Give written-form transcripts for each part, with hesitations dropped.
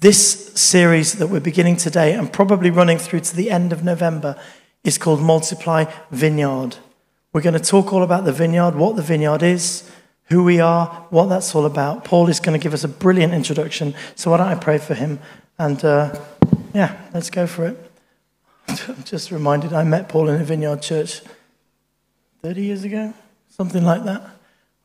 This series that we're beginning today and probably running through to the end of November is called Multiply Vineyard. We're going to talk all about the vineyard, what the vineyard is, who we are, what that's all about. Paul is going to give us a brilliant introduction, so why don't I pray for him? And let's go for it. I'm just reminded I met Paul in a vineyard church 30 years ago, something like that.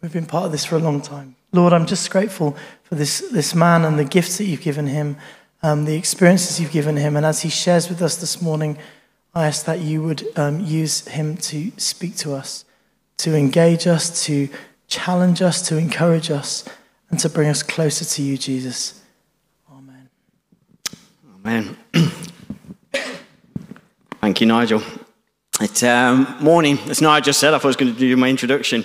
We've been part of this for a long time. Lord, I'm just grateful for this man and the gifts that you've given him, the experiences you've given him. And as he shares with us this morning, I ask that you would use him to speak to us, to engage us, to challenge us, to encourage us, and to bring us closer to you, Jesus. Amen. Amen. Thank you, Nigel. It's morning. As Nigel said, I thought I was going to do my introduction.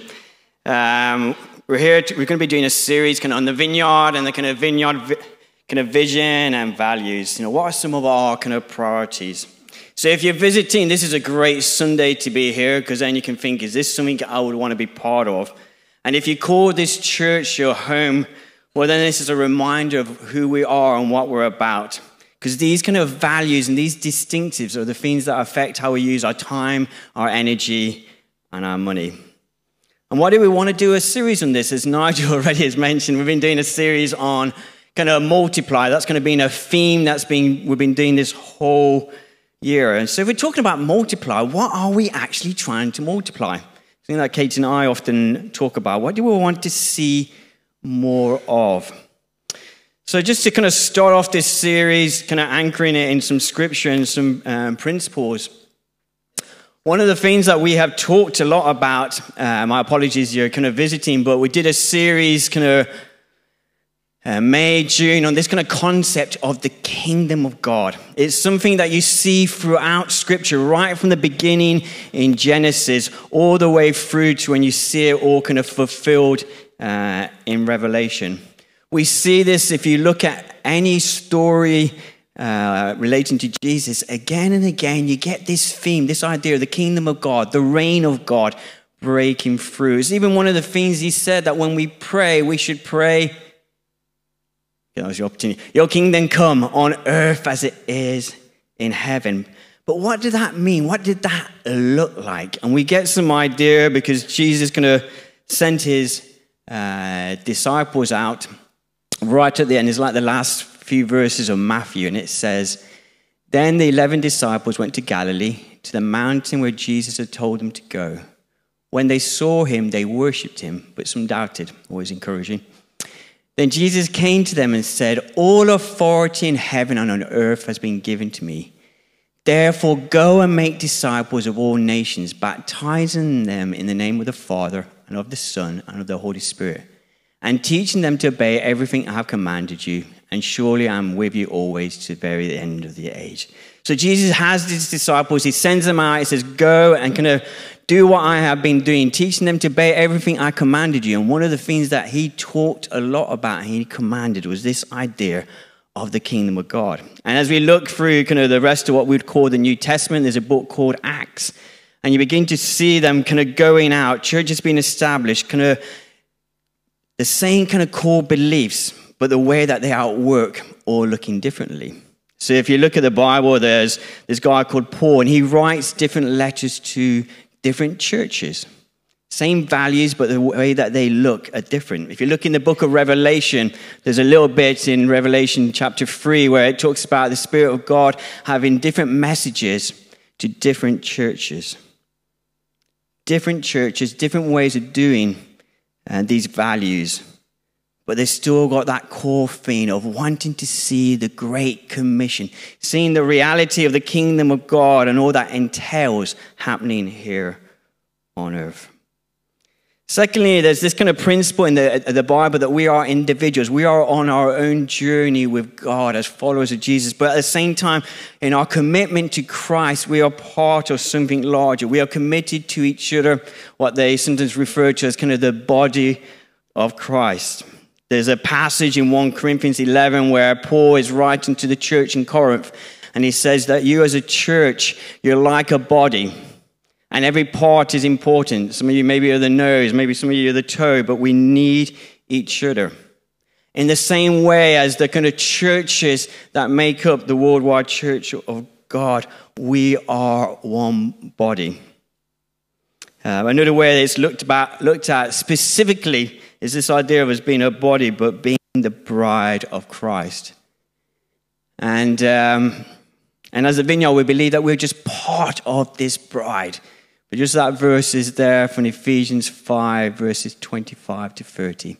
We're here. We're going to be doing a series kind of on the vineyard and the kind of vineyard kind of vision and values. You know, what are some of our kind of priorities? So if you're visiting, this is a great Sunday to be here, because then you can think, is this something I would want to be part of? And if you call this church your home, well, then this is a reminder of who we are and what we're about. Because these kind of values and these distinctives are the things that affect how we use our time, our energy, and our money. And why do we want to do a series on this? As Nigel already has mentioned, we've been doing a series on kind of multiply. That's kind of been a theme that's been we've been doing this whole year. And so if we're talking about multiply, what are we actually trying to multiply? Something that Kate and I often talk about. What do we want to see more of? So just to kind of start off this series, kind of anchoring it in some scripture and some principles. One of the things that we have talked a lot about, my apologies, you're kind of visiting, but we did a series kind of May, June on this kind of concept of the kingdom of God. It's something that you see throughout scripture, right from the beginning in Genesis, all the way through to when you see it all kind of fulfilled in Revelation. We see this if you look at any story relating to Jesus, again and again, you get this theme, this idea of the kingdom of God, the reign of God breaking through. It's even one of the things he said that when we pray, we should pray, that was your opportunity, your kingdom come on earth as it is in heaven. But what did that mean? What did that look like? And we get some idea because Jesus kind of sent his disciples out right at the end. It's like the last few verses of Matthew, and it says, "Then the 11 disciples went to Galilee, to the mountain where Jesus had told them to go. When they saw him, they worshipped him, but some doubted." Always encouraging. "Then Jesus came to them and said, 'All authority in heaven and on earth has been given to me. Therefore, go and make disciples of all nations, baptizing them in the name of the Father and of the Son and of the Holy Spirit, and teaching them to obey everything I have commanded you. And surely I'm with you always to the very end of the age.'" So Jesus has these disciples. He sends them out. He says, go and kind of do what I have been doing, teaching them to obey everything I commanded you. And one of the things that he talked a lot about and he commanded was this idea of the kingdom of God. And as we look through kind of the rest of what we'd call the New Testament, there's a book called Acts. And you begin to see them kind of going out. Church has been established, kind of the same kind of core beliefs, but the way that they outwork all looking differently. So if you look at the Bible, there's this guy called Paul, and he writes different letters to different churches. Same values, but the way that they look are different. If you look in the book of Revelation, there's a little bit in Revelation chapter 3 where it talks about the Spirit of God having different messages to different churches. Different churches, different ways of doing these values. But they still got that core thing of wanting to see the Great Commission, seeing the reality of the kingdom of God and all that entails happening here on earth. Secondly, there's this kind of principle in the Bible that we are individuals. We are on our own journey with God as followers of Jesus. But at the same time, in our commitment to Christ, we are part of something larger. We are committed to each other, what they sometimes refer to as kind of the body of Christ. There's a passage in 1 Corinthians 11 where Paul is writing to the church in Corinth, and he says that you as a church, you're like a body, and every part is important. Some of you maybe are the nose, maybe some of you are the toe, but we need each other. in the same way as the kind of churches that make up the worldwide church of God. We are one body. Another way that it's looked at specifically is this idea of us being a body, but being the bride of Christ. And as a vineyard, we believe that we're just part of this bride. But just that verse is there from Ephesians 5, verses 25 to 30.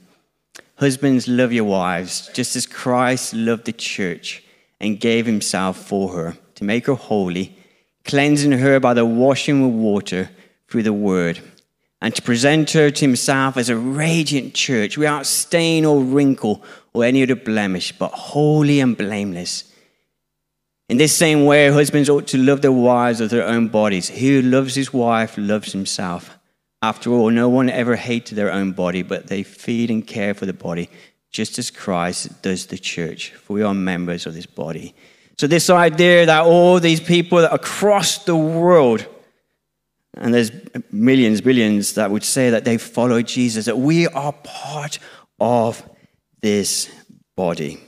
Husbands, love your wives, just as Christ loved the church and gave himself for her, to make her holy, cleansing her by the washing with water through the word, and to present her to himself as a radiant church, without stain or wrinkle or any other blemish, but holy and blameless. In this same way, husbands ought to love their wives as their own bodies. He who loves his wife loves himself. After all, no one ever hated their own body, but they feed and care for the body, just as Christ does the church, for we are members of this body. So this idea that all these people across the world, and there's millions, billions, that would say that they follow Jesus, that we are part of this body.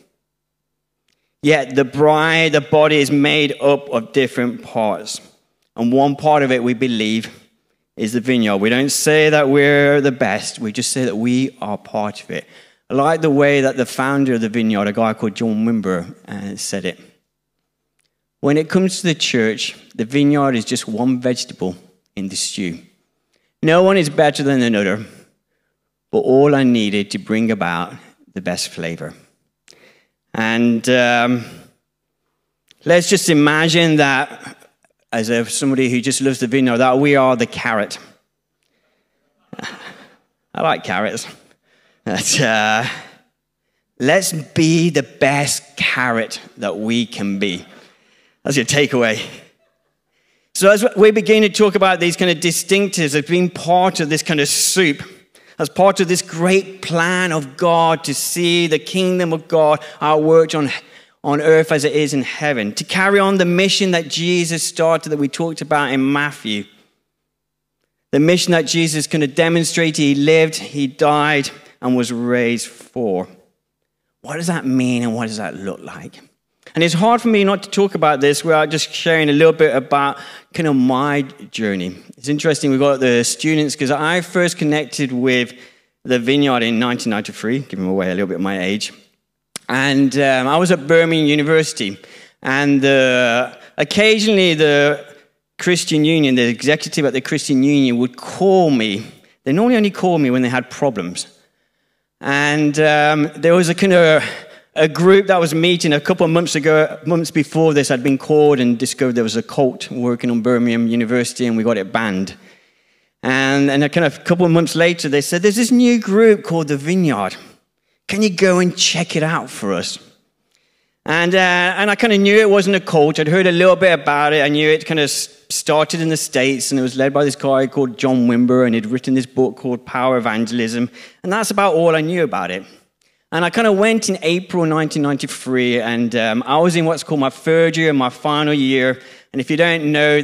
Yet the bride, the body, is made up of different parts. And one part of it, we believe, is the vineyard. We don't say that we're the best. We just say that we are part of it. I like the way that the founder of the vineyard, a guy called John Wimber, said it. When it comes to the church, the vineyard is just one vegetable in the stew. No one is better than another, but all are needed to bring about the best flavor. And let's just imagine that, as if somebody who just loves the vineyard, that we are the carrot. I like carrots. But, let's be the best carrot that we can be. That's your takeaway. So as we begin to talk about these kind of distinctives as being part of this kind of soup, as part of this great plan of God to see the kingdom of God outworked on earth as it is in heaven, to carry on the mission that Jesus started, that we talked about in Matthew, the mission that Jesus kind of demonstrated. He lived, he died, and was raised for. What does that mean, and what does that look like? And it's hard for me not to talk about this without just sharing a little bit about kind of my journey. It's interesting, we've got the students, because I first connected with the vineyard in 1993, giving away a little bit of my age. And I was at Birmingham University. And occasionally the Christian Union, the executive at the Christian Union, would call me. They normally only call me when they had problems. And there was a kind of a group that was meeting a couple of months before this, had been called and discovered there was a cult working on Birmingham University, and we got it banned. And a kind of couple of months later, they said, there's this new group called the Vineyard. Can you go and check it out for us? And I kind of knew it wasn't a cult. I'd heard a little bit about it. I knew it kind of started in the States, and it was led by this guy called John Wimber, and he'd written this book called Power Evangelism. And that's about all I knew about it. And I kind of went in April 1993, and I was in what's called my third year, my final year. And if you don't know,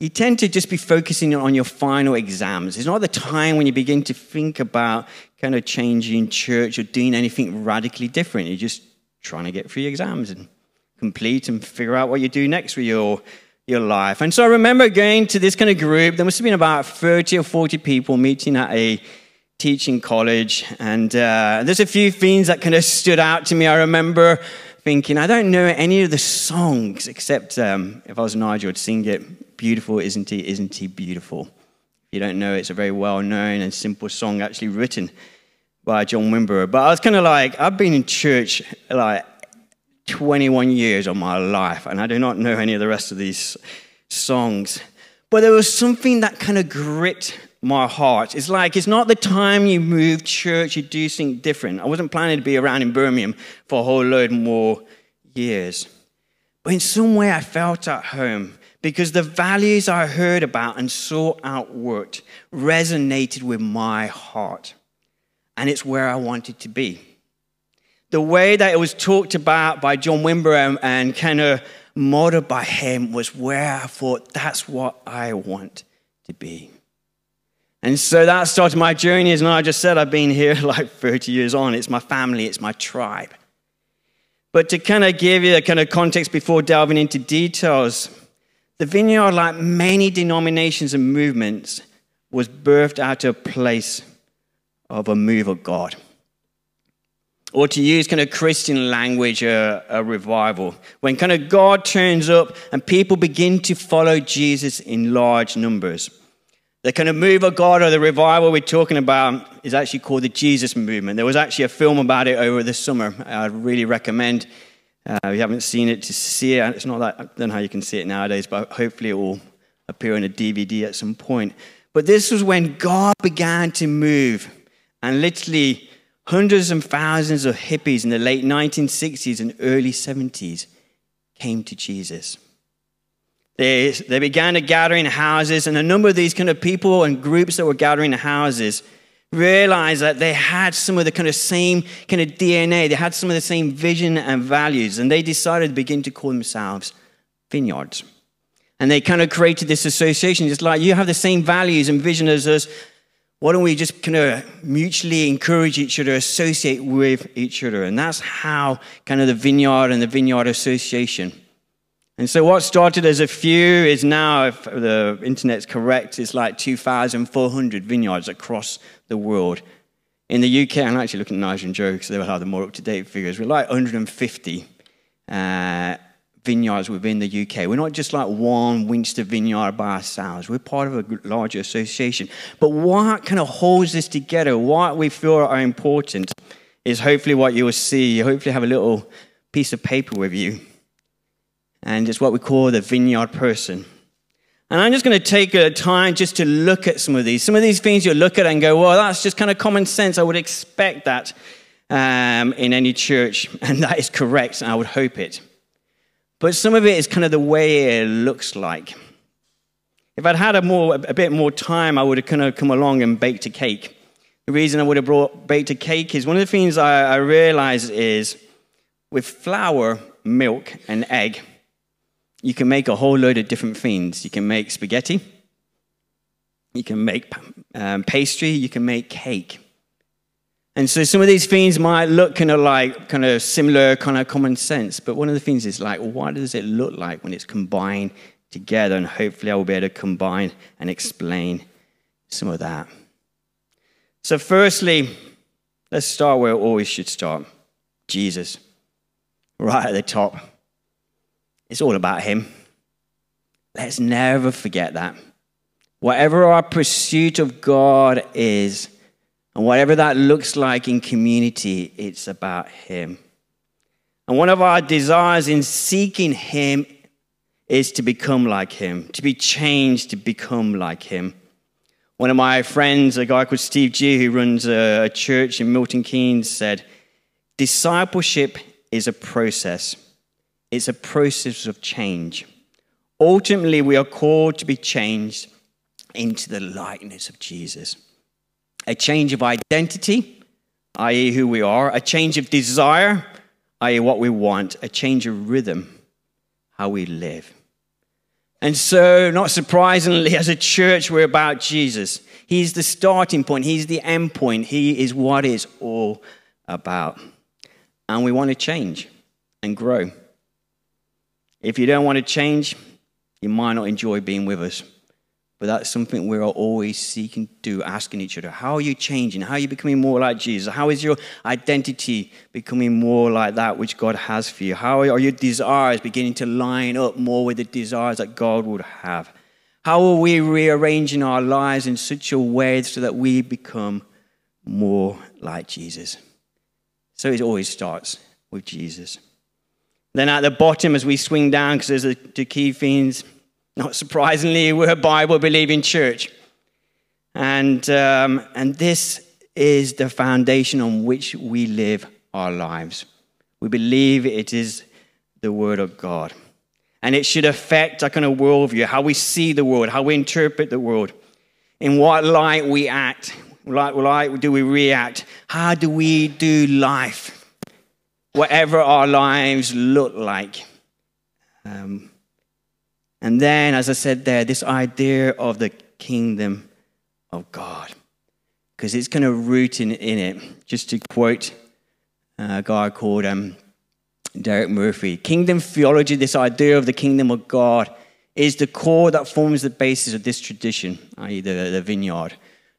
you tend to just be focusing on your final exams. It's not the time when you begin to think about kind of changing church or doing anything radically different. You're just trying to get through your exams and complete and figure out what you do next with your life. And so I remember going to this kind of group. There must have been about 30 or 40 people meeting at a teaching college, and there's a few things that kind of stood out to me. I remember thinking, I don't know any of the songs, except if I was Nigel, I'd sing it, Beautiful, Isn't He Beautiful? If you don't know, it's a very well-known and simple song actually written by John Wimber. But I was kind of like, I've been in church like 21 years of my life, and I do not know any of the rest of these songs. But there was something that kind of gripped my heart. It's like, it's not the time you move church, you do something different. I wasn't planning to be around in Birmingham for a whole load more years. But in some way I felt at home, because the values I heard about and saw outworked resonated with my heart. And it's where I wanted to be. The way that it was talked about by John Wimber and kind of modeled by him was where I thought, that's what I want to be. And so that started my journey. As I just said, I've been here like 30 years on. It's my family, it's my tribe. But to kind of give you a kind of context before delving into details, the vineyard, like many denominations and movements, was birthed out of a place of a move of God. Or to use kind of Christian language, a revival. When kind of God turns up and people begin to follow Jesus in large numbers. The kind of move of God or the revival we're talking about is actually called the Jesus Movement. There was actually a film about it over the summer. I'd really recommend, if you haven't seen it, to see it. It's not that, I don't know how you can see it nowadays, but hopefully it will appear on a DVD at some point. But this was when God began to move, and literally hundreds and thousands of hippies in the late 1960s and early 70s came to Jesus. They began to gather in houses, and a number of these kind of people and groups that were gathering in houses realized that they had some of the kind of same kind of DNA. They had some of the same vision and values, and they decided to begin to call themselves vineyards. And they kind of created this association, just like, you have the same values and vision as us. Why don't we just kind of mutually encourage each other, associate with each other? And that's how kind of the vineyard and the vineyard association. And so what started as a few is now, if the internet's correct, it's like 2,400 vineyards across the world. In the UK, I'm actually looking at Nigel and Joe because they will have the more up-to-date figures. We're like 150 vineyards within the UK. We're not just like one Winchester vineyard by ourselves. We're part of a larger association. But what kind of holds this together, what we feel are important, is hopefully what you will see. You hopefully have a little piece of paper with you. And it's what we call the vineyard person. And I'm just going to take a time just to look at some of these. Some of these things you'll look at and go, well, that's just kind of common sense. I would expect that in any church. And that is correct, and I would hope it. But some of it is kind of the way it looks like. If I'd had a bit more time, I would have kind of come along and baked a cake. The reason I would have baked a cake is one of the things I realized is with flour, milk, and egg, you can make a whole load of different things. You can make spaghetti. You can make pastry. You can make cake. And so some of these things might look kind of similar, kind of common sense. But one of the things is like, what does it look like when it's combined together? And hopefully I will be able to combine and explain some of that. So firstly, let's start where we always should start. Jesus, right at the top. It's all about him. Let's never forget that. Whatever our pursuit of God is, and whatever that looks like in community, it's about him. And one of our desires in seeking him is to become like him, to be changed to become like him. One of my friends, a guy called Steve G, who runs a church in Milton Keynes, said, discipleship is a process. It's a process of change. Ultimately, we are called to be changed into the likeness of Jesus. A change of identity, i.e. who we are. A change of desire, i.e. what we want. A change of rhythm, how we live. And so, not surprisingly, as a church, we're about Jesus. He's the starting point. He's the end point. He is what it's all about. And we want to change and grow. If you don't want to change, you might not enjoy being with us. But that's something we are always seeking to do, asking each other, how are you changing? How are you becoming more like Jesus? How is your identity becoming more like that which God has for you? How are your desires beginning to line up more with the desires that God would have? How are we rearranging our lives in such a way so that we become more like Jesus? So it always starts with Jesus. Then at the bottom, as we swing down, because there's the two key themes, not surprisingly, we're a Bible-believing church. And this is the foundation on which we live our lives. We believe it is the Word of God. And it should affect our kind of worldview, how we see the world, how we interpret the world, in what light we act, what light do we react, how do we do life? Whatever our lives look like. And then, as I said there, this idea of the kingdom of God, because it's kind of rooted in it. Just to quote a guy called Derek Murphy, kingdom theology, this idea of the kingdom of God, is the core that forms the basis of this tradition, i.e. the vineyard.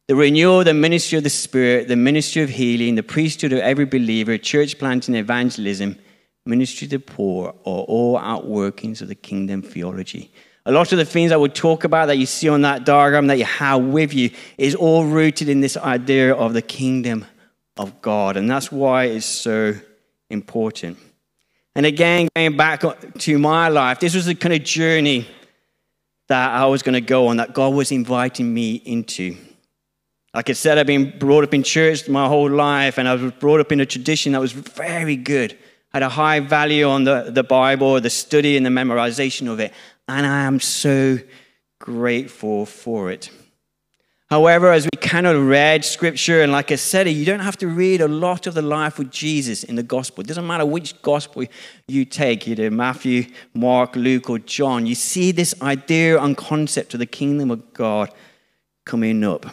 The renewal, the ministry of the Spirit, the ministry of healing, the priesthood of every believer, church planting, evangelism, ministry to the poor, are all outworkings of the kingdom theology. A lot of the things I would talk about that you see on that diagram that you have with you is all rooted in this idea of the kingdom of God. And that's why it's so important. And again, going back to my life, this was the kind of journey that I was going to go on, that God was inviting me into. Like I said, I've been brought up in church my whole life, and I was brought up in a tradition that was very good. I had a high value on the Bible, the study and the memorization of it, and I am so grateful for it. However, as we kind of read Scripture, and like I said, you don't have to read a lot of the life of Jesus in the gospel. It doesn't matter which gospel you take, either Matthew, Mark, Luke, or John. You see this idea and concept of the kingdom of God coming up.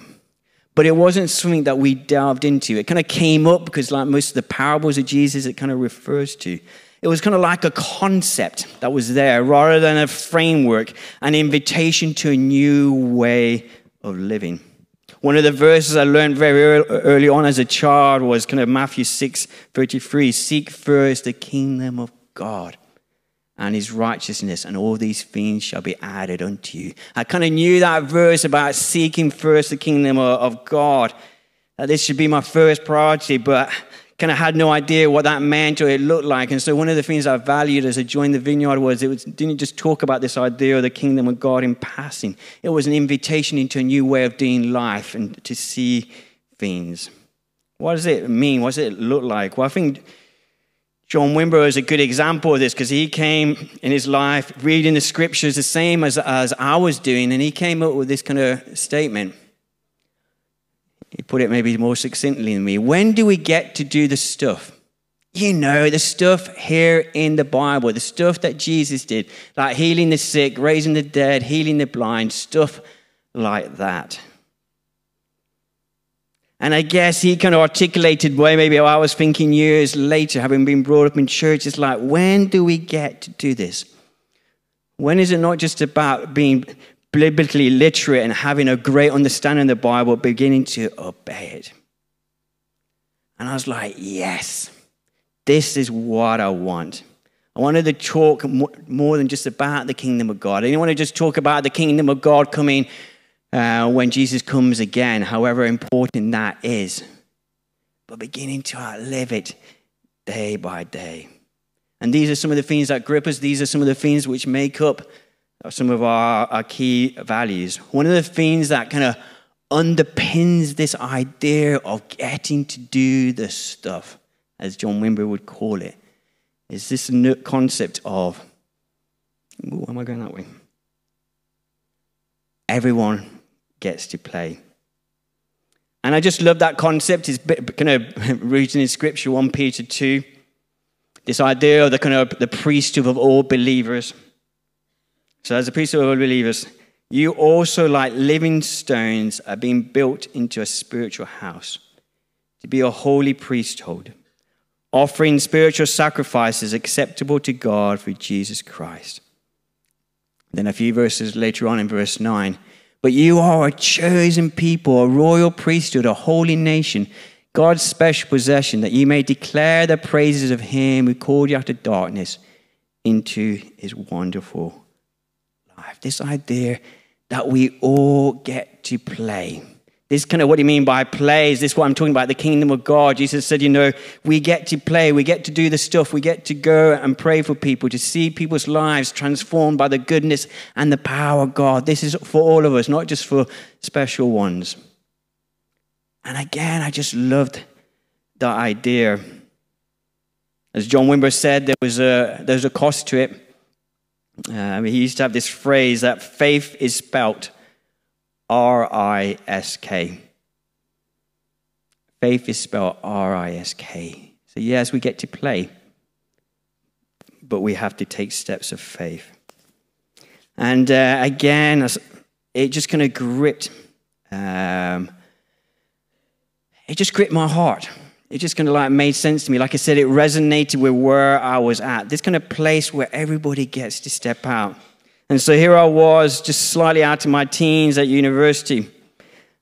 But it wasn't something that we delved into. It kind of came up because, like most of the parables of Jesus, it kind of refers to. It was kind of like a concept that was there rather than a framework, an invitation to a new way of living. One of the verses I learned very early on as a child was kind of Matthew 6:33. Seek first the kingdom of God and his righteousness, and all these things shall be added unto you. I kind of knew that verse about seeking first the kingdom of God, that this should be my first priority, but kind of had no idea what that meant or it looked like. And so one of the things I valued as I joined the vineyard was it didn't just talk about this idea of the kingdom of God in passing. It was an invitation into a new way of doing life and to see things. What does it mean? What does it look like? Well, I think John Wimber is a good example of this, because he came in his life reading the Scriptures the same as I was doing, and he came up with this kind of statement. He put it maybe more succinctly than me. When do we get to do the stuff? You know, the stuff here in the Bible, the stuff that Jesus did, like healing the sick, raising the dead, healing the blind, stuff like that. And I guess he kind of articulated way maybe how I was thinking years later, having been brought up in church. It's like, when do we get to do this? When is it not just about being biblically literate and having a great understanding of the Bible, beginning to obey it? And I was like, yes, this is what I want. I wanted to talk more than just about the kingdom of God. I didn't want to just talk about the kingdom of God coming when Jesus comes again, however important that is, but beginning to outlive it day by day. And these are some of the things that grip us. These are some of the things which make up some of our key values. One of the things that kind of underpins this idea of getting to do the stuff, as John Wimber would call it, is this concept of, why am I going that way? Everyone gets to play. And I just love that concept. It's kind of rooted in Scripture, 1 Peter 2. This idea of the kind of the priesthood of all believers. So as a priesthood of all believers, you also, like living stones, are being built into a spiritual house to be a holy priesthood, offering spiritual sacrifices acceptable to God through Jesus Christ. Then a few verses later on in verse 9. But you are a chosen people, a royal priesthood, a holy nation, God's special possession, that you may declare the praises of him who called you out of darkness into his wonderful life. This idea that we all get to play. This kind of what do you mean by play? Is this what I'm talking about, the kingdom of God? Jesus said, you know, we get to play, we get to do the stuff, we get to go and pray for people, to see people's lives transformed by the goodness and the power of God. This is for all of us, not just for special ones. And again, I just loved the idea. As John Wimber said, there's a cost to it. He used to have this phrase that faith is spelt R-I-S-K. Faith is spelled R-I-S-K. So yes, we get to play, but we have to take steps of faith. And again, it just kind of gripped it just gripped my heart. It just kind of like made sense to me. Like I said, it resonated with where I was at. This kind of place where everybody gets to step out. And so here I was, just slightly out of my teens at university.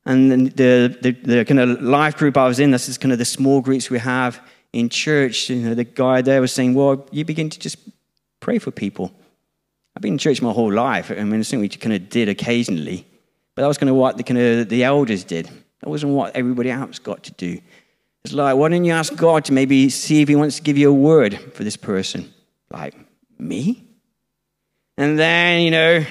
And the kind of life group I was in, this is kind of the small groups we have in church. You know, the guy there was saying, well, you begin to just pray for people. I've been in church my whole life. I mean, it's something we kind of did occasionally. But that was kind of what the elders did. That wasn't what everybody else got to do. It's like, why don't you ask God to maybe see if he wants to give you a word for this person? Like, me? And then, you know,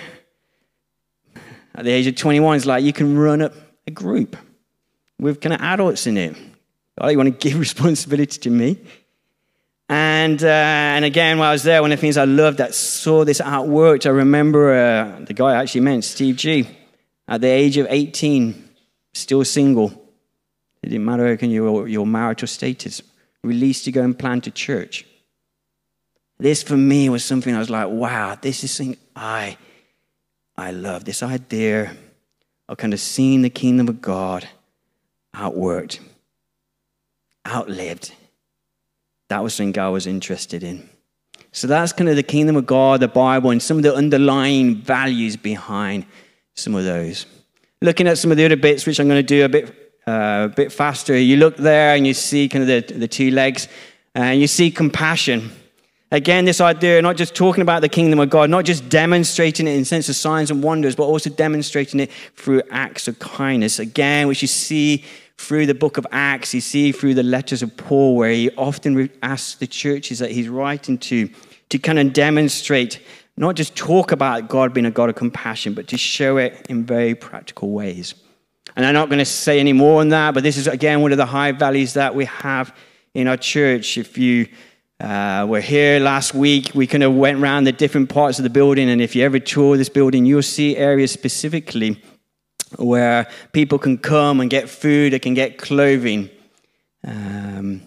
at the age of 21, it's like, you can run up a group with kind of adults in it. Oh, you want to give responsibility to me? And again, while I was there, one of the things I loved that saw this outworked, I remember the guy I actually met, Steve G, at the age of 18, still single. It didn't matter your marital status. Released to go and plant a church. This for me was something I was like, wow, this is something I love. This idea of kind of seeing the kingdom of God outworked, outlived. That was something I was interested in. So that's kind of the kingdom of God, the Bible, and some of the underlying values behind some of those. Looking at some of the other bits, which I'm going to do a bit faster. You look there and you see kind of the two legs, and you see compassion. Again, this idea, not just talking about the kingdom of God, not just demonstrating it in sense of signs and wonders, but also demonstrating it through acts of kindness. Again, which you see through the book of Acts, you see through the letters of Paul, where he often asks the churches that he's writing to kind of demonstrate, not just talk about God being a God of compassion, but to show it in very practical ways. And I'm not going to say any more on that, but this is, again, one of the high values that we have in our church. If you were here last week, we kind of went around the different parts of the building, and if you ever tour this building, you'll see areas specifically where people can come and get food, they can get clothing, and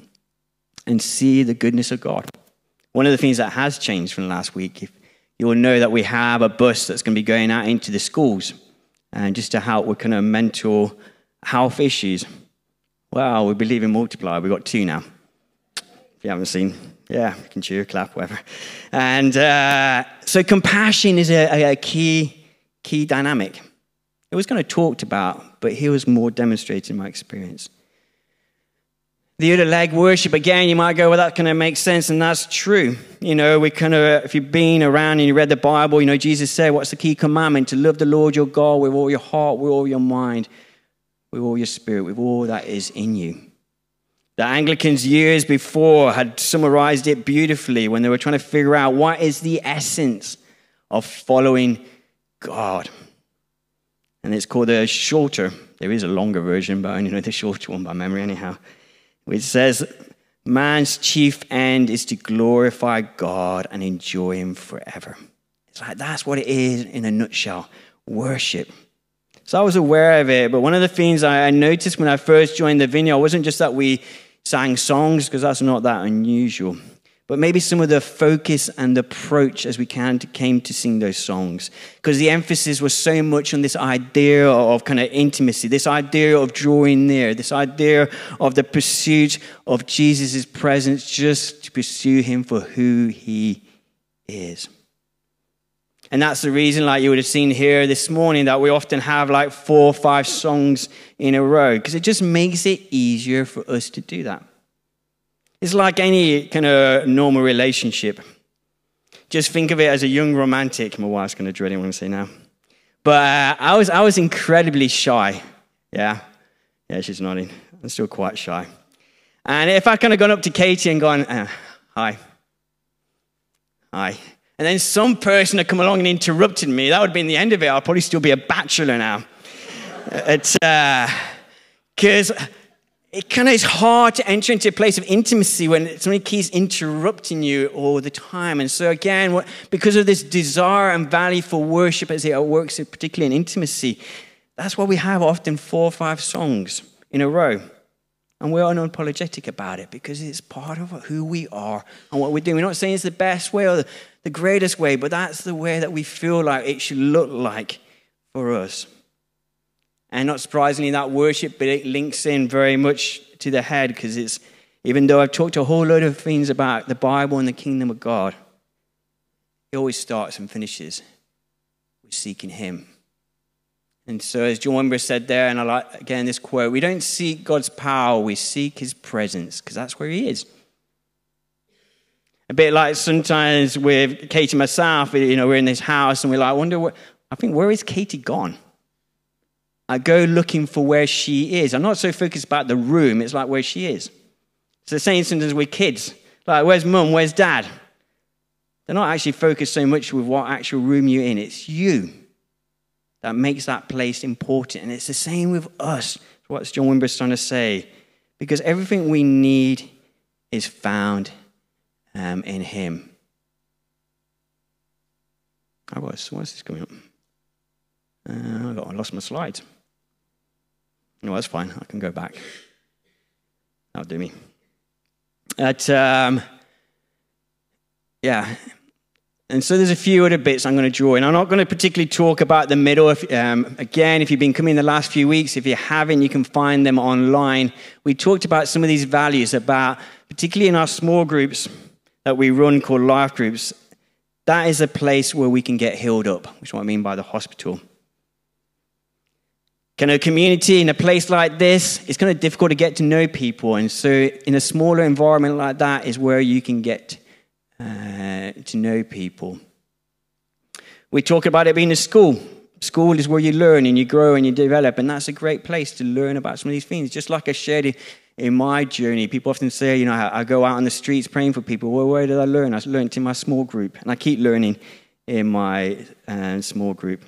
see the goodness of God. One of the things that has changed from last week, if you'll know that we have a bus that's going to be going out into the schools, and just to help with kind of mental health issues. Well, we believe in Multiply. We've got two now. If you haven't seen, yeah, you can cheer, clap, whatever. And so compassion is a key dynamic. It was kind of talked about, but here was more demonstrated in my experience. The other leg, worship, again, you might go, well, that kind of makes sense, and that's true. You know, we kind of, if you've been around and you read the Bible, you know, Jesus said, what's the key commandment? To love the Lord your God with all your heart, with all your mind, with all your spirit, with all that is in you. The Anglicans years before had summarized it beautifully when they were trying to figure out what is the essence of following God. And it's called a shorter, there is a longer version, but I only know the shorter one by memory anyhow. Which says, man's chief end is to glorify God and enjoy him forever. It's like, that's what it is in a nutshell, worship. So I was aware of it, but one of the things I noticed when I first joined the vineyard wasn't just that we sang songs, because that's not that unusual, but maybe some of the focus and the approach as we came to sing those songs. Because the emphasis was so much on this idea of kind of intimacy, this idea of drawing near, this idea of the pursuit of Jesus' presence, just to pursue him for who he is. And that's the reason, like you would have seen here this morning, that we often have like 4 or 5 songs in a row, because it just makes it easier for us to do that. It's like any kind of normal relationship. Just think of it as a young romantic. My wife's going to dread it when I say now. But I was incredibly shy. Yeah, she's nodding. I'm still quite shy. And if I kind of gone up to Katie and gone, hi. And then some person had come along and interrupted me, that would have been the end of it. I'll probably still be a bachelor now. It's because... It kind of is hard to enter into a place of intimacy when somebody keeps interrupting you all the time. And so again, because of this desire and value for worship as it works, particularly in intimacy, that's why we have often 4 or 5 songs in a row. And we're unapologetic about it because it's part of who we are and what we're doing. We're not saying it's the best way or the greatest way, but that's the way that we feel like it should look like for us. And not surprisingly, that worship, but it links in very much to the head, because it's, even though I've talked a whole load of things about the Bible and the kingdom of God, it always starts and finishes with seeking him. And so as John Wimber said there, and I like, again, this quote, we don't seek God's power, we seek his presence, because that's where he is. A bit like sometimes with Katie and myself, you know, we're in this house and we're like, I wonder what, I think, where is Katie gone? I go looking for where she is. I'm not so focused about the room, it's like where she is. It's the same sometimes with kids. Like, where's mum, where's dad? They're not actually focused so much with what actual room you're in. It's you that makes that place important. And it's the same with us. What John Wimber's trying to say. Because everything we need is found in him. Oh, what's this coming up? I lost my slides. No, that's fine. I can go back. That'll do me. And so there's a few other bits I'm going to draw in. I'm not going to particularly talk about the middle. Again, if you've been coming the last few weeks, if you haven't, you can find them online. We talked about some of these values, about particularly in our small groups that we run called life groups. That is a place where we can get healed up, which is what I mean by the hospital. Can a community in a place like this, it's kind of difficult to get to know people. And so in a smaller environment like that is where you can get to know people. We talk about it being a school. School is where you learn and you grow and you develop. And that's a great place to learn about some of these things. Just like I shared in my journey, people often say, you know, I go out on the streets praying for people. Well, where did I learn? I learned in my small group. And I keep learning in my small group.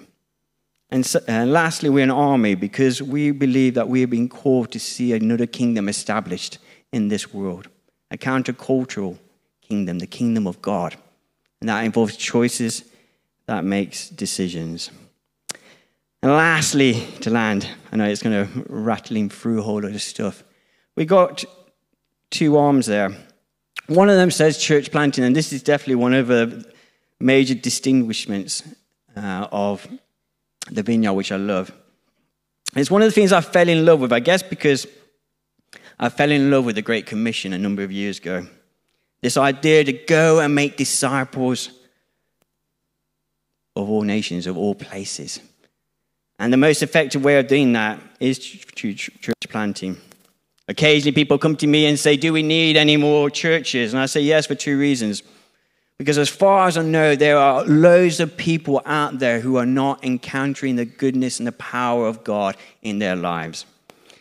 And, lastly, we're an army because we believe that we have been called to see another kingdom established in this world. A countercultural kingdom, the kingdom of God. And that involves choices, that makes decisions. And lastly, to land, I know it's going to rattling through a whole lot of stuff. We got two arms there. One of them says church planting, and this is definitely one of the major distinguishments of the vineyard, which I love. It's one of the things I fell in love with, I guess, because I fell in love with the Great Commission a number of years ago. This idea to go and make disciples of all nations, of all places. And the most effective way of doing that is church planting. Occasionally people come to me and say, do we need any more churches? And I say yes for two reasons. Because as far as I know, there are loads of people out there who are not encountering the goodness and the power of God in their lives.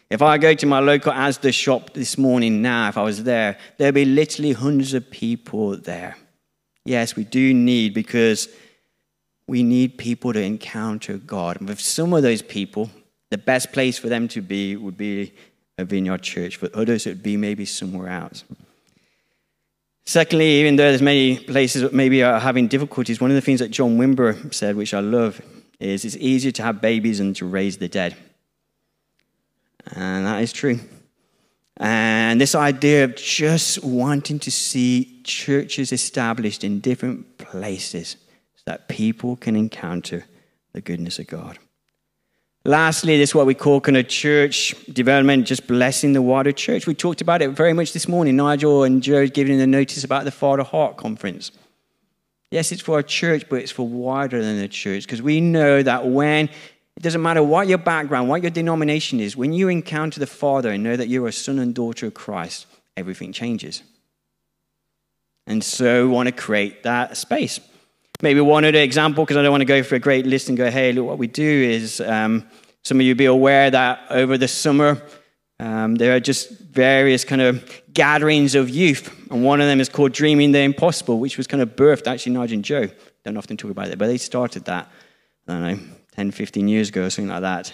If I go to my local Asda shop this morning now, if I was there, there'd be literally hundreds of people there. Yes, we do need, because we need people to encounter God. And with some of those people, the best place for them to be would be a vineyard church. For others, it would be maybe somewhere else. Secondly, even though there's many places that maybe are having difficulties, one of the things that John Wimber said, which I love, is it's easier to have babies than to raise the dead. And that is true. And this idea of just wanting to see churches established in different places so that people can encounter the goodness of God. Lastly, this is what we call kind of church development, just blessing the wider church. We talked about it very much this morning. Nigel and Joe giving the notice about the Father Heart Conference. Yes, it's for our church, but it's for wider than the church. Because we know that when, it doesn't matter what your background, what your denomination is, when you encounter the Father and know that you're a son and daughter of Christ, everything changes. And so we want to create that space. Maybe one other example, because I don't want to go for a great list and go, hey, look, what we do is, some of you be aware that over the summer, there are just various kind of gatherings of youth. And one of them is called Dreaming the Impossible, which was kind of birthed, actually, Nigel and Joe. Don't often talk about it, but they started that, I don't know, 10, 15 years ago or something like that.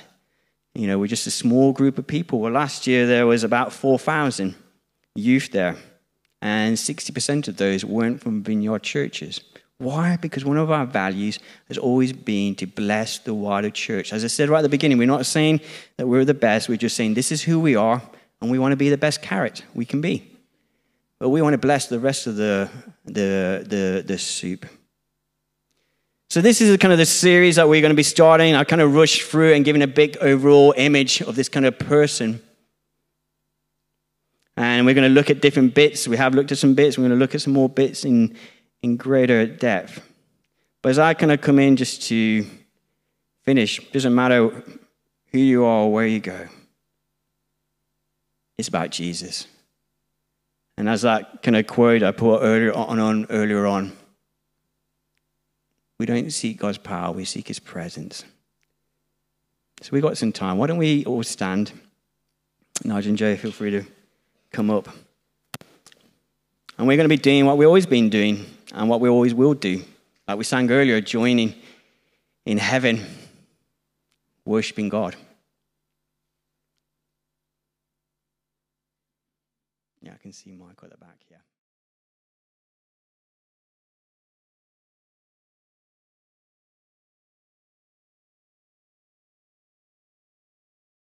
You know, we're just a small group of people. Well, last year there was about 4,000 youth there. And 60% of those weren't from vineyard churches. Why? Because one of our values has always been to bless the wider church. As I said right at the beginning, we're not saying that we're the best. We're just saying this is who we are, and we want to be the best carrot we can be. But we want to bless the rest of the soup. So this is kind of the series that we're going to be starting. I kind of rushed through and given a big overall image of this kind of person. And we're going to look at different bits. We have looked at some bits. We're going to look at some more bits in greater depth. But as I kind of come in just to finish, it doesn't matter who you are or where you go. It's about Jesus. And as that kind of quote I put earlier on, we don't seek God's power, we seek his presence. So we got some time. Why don't we all stand? Nigel and Jay, feel free to come up. And we're going to be doing what we've always been doing and what we always will do. Like we sang earlier, joining in heaven, worshiping God. Yeah, I can see Michael at the back here.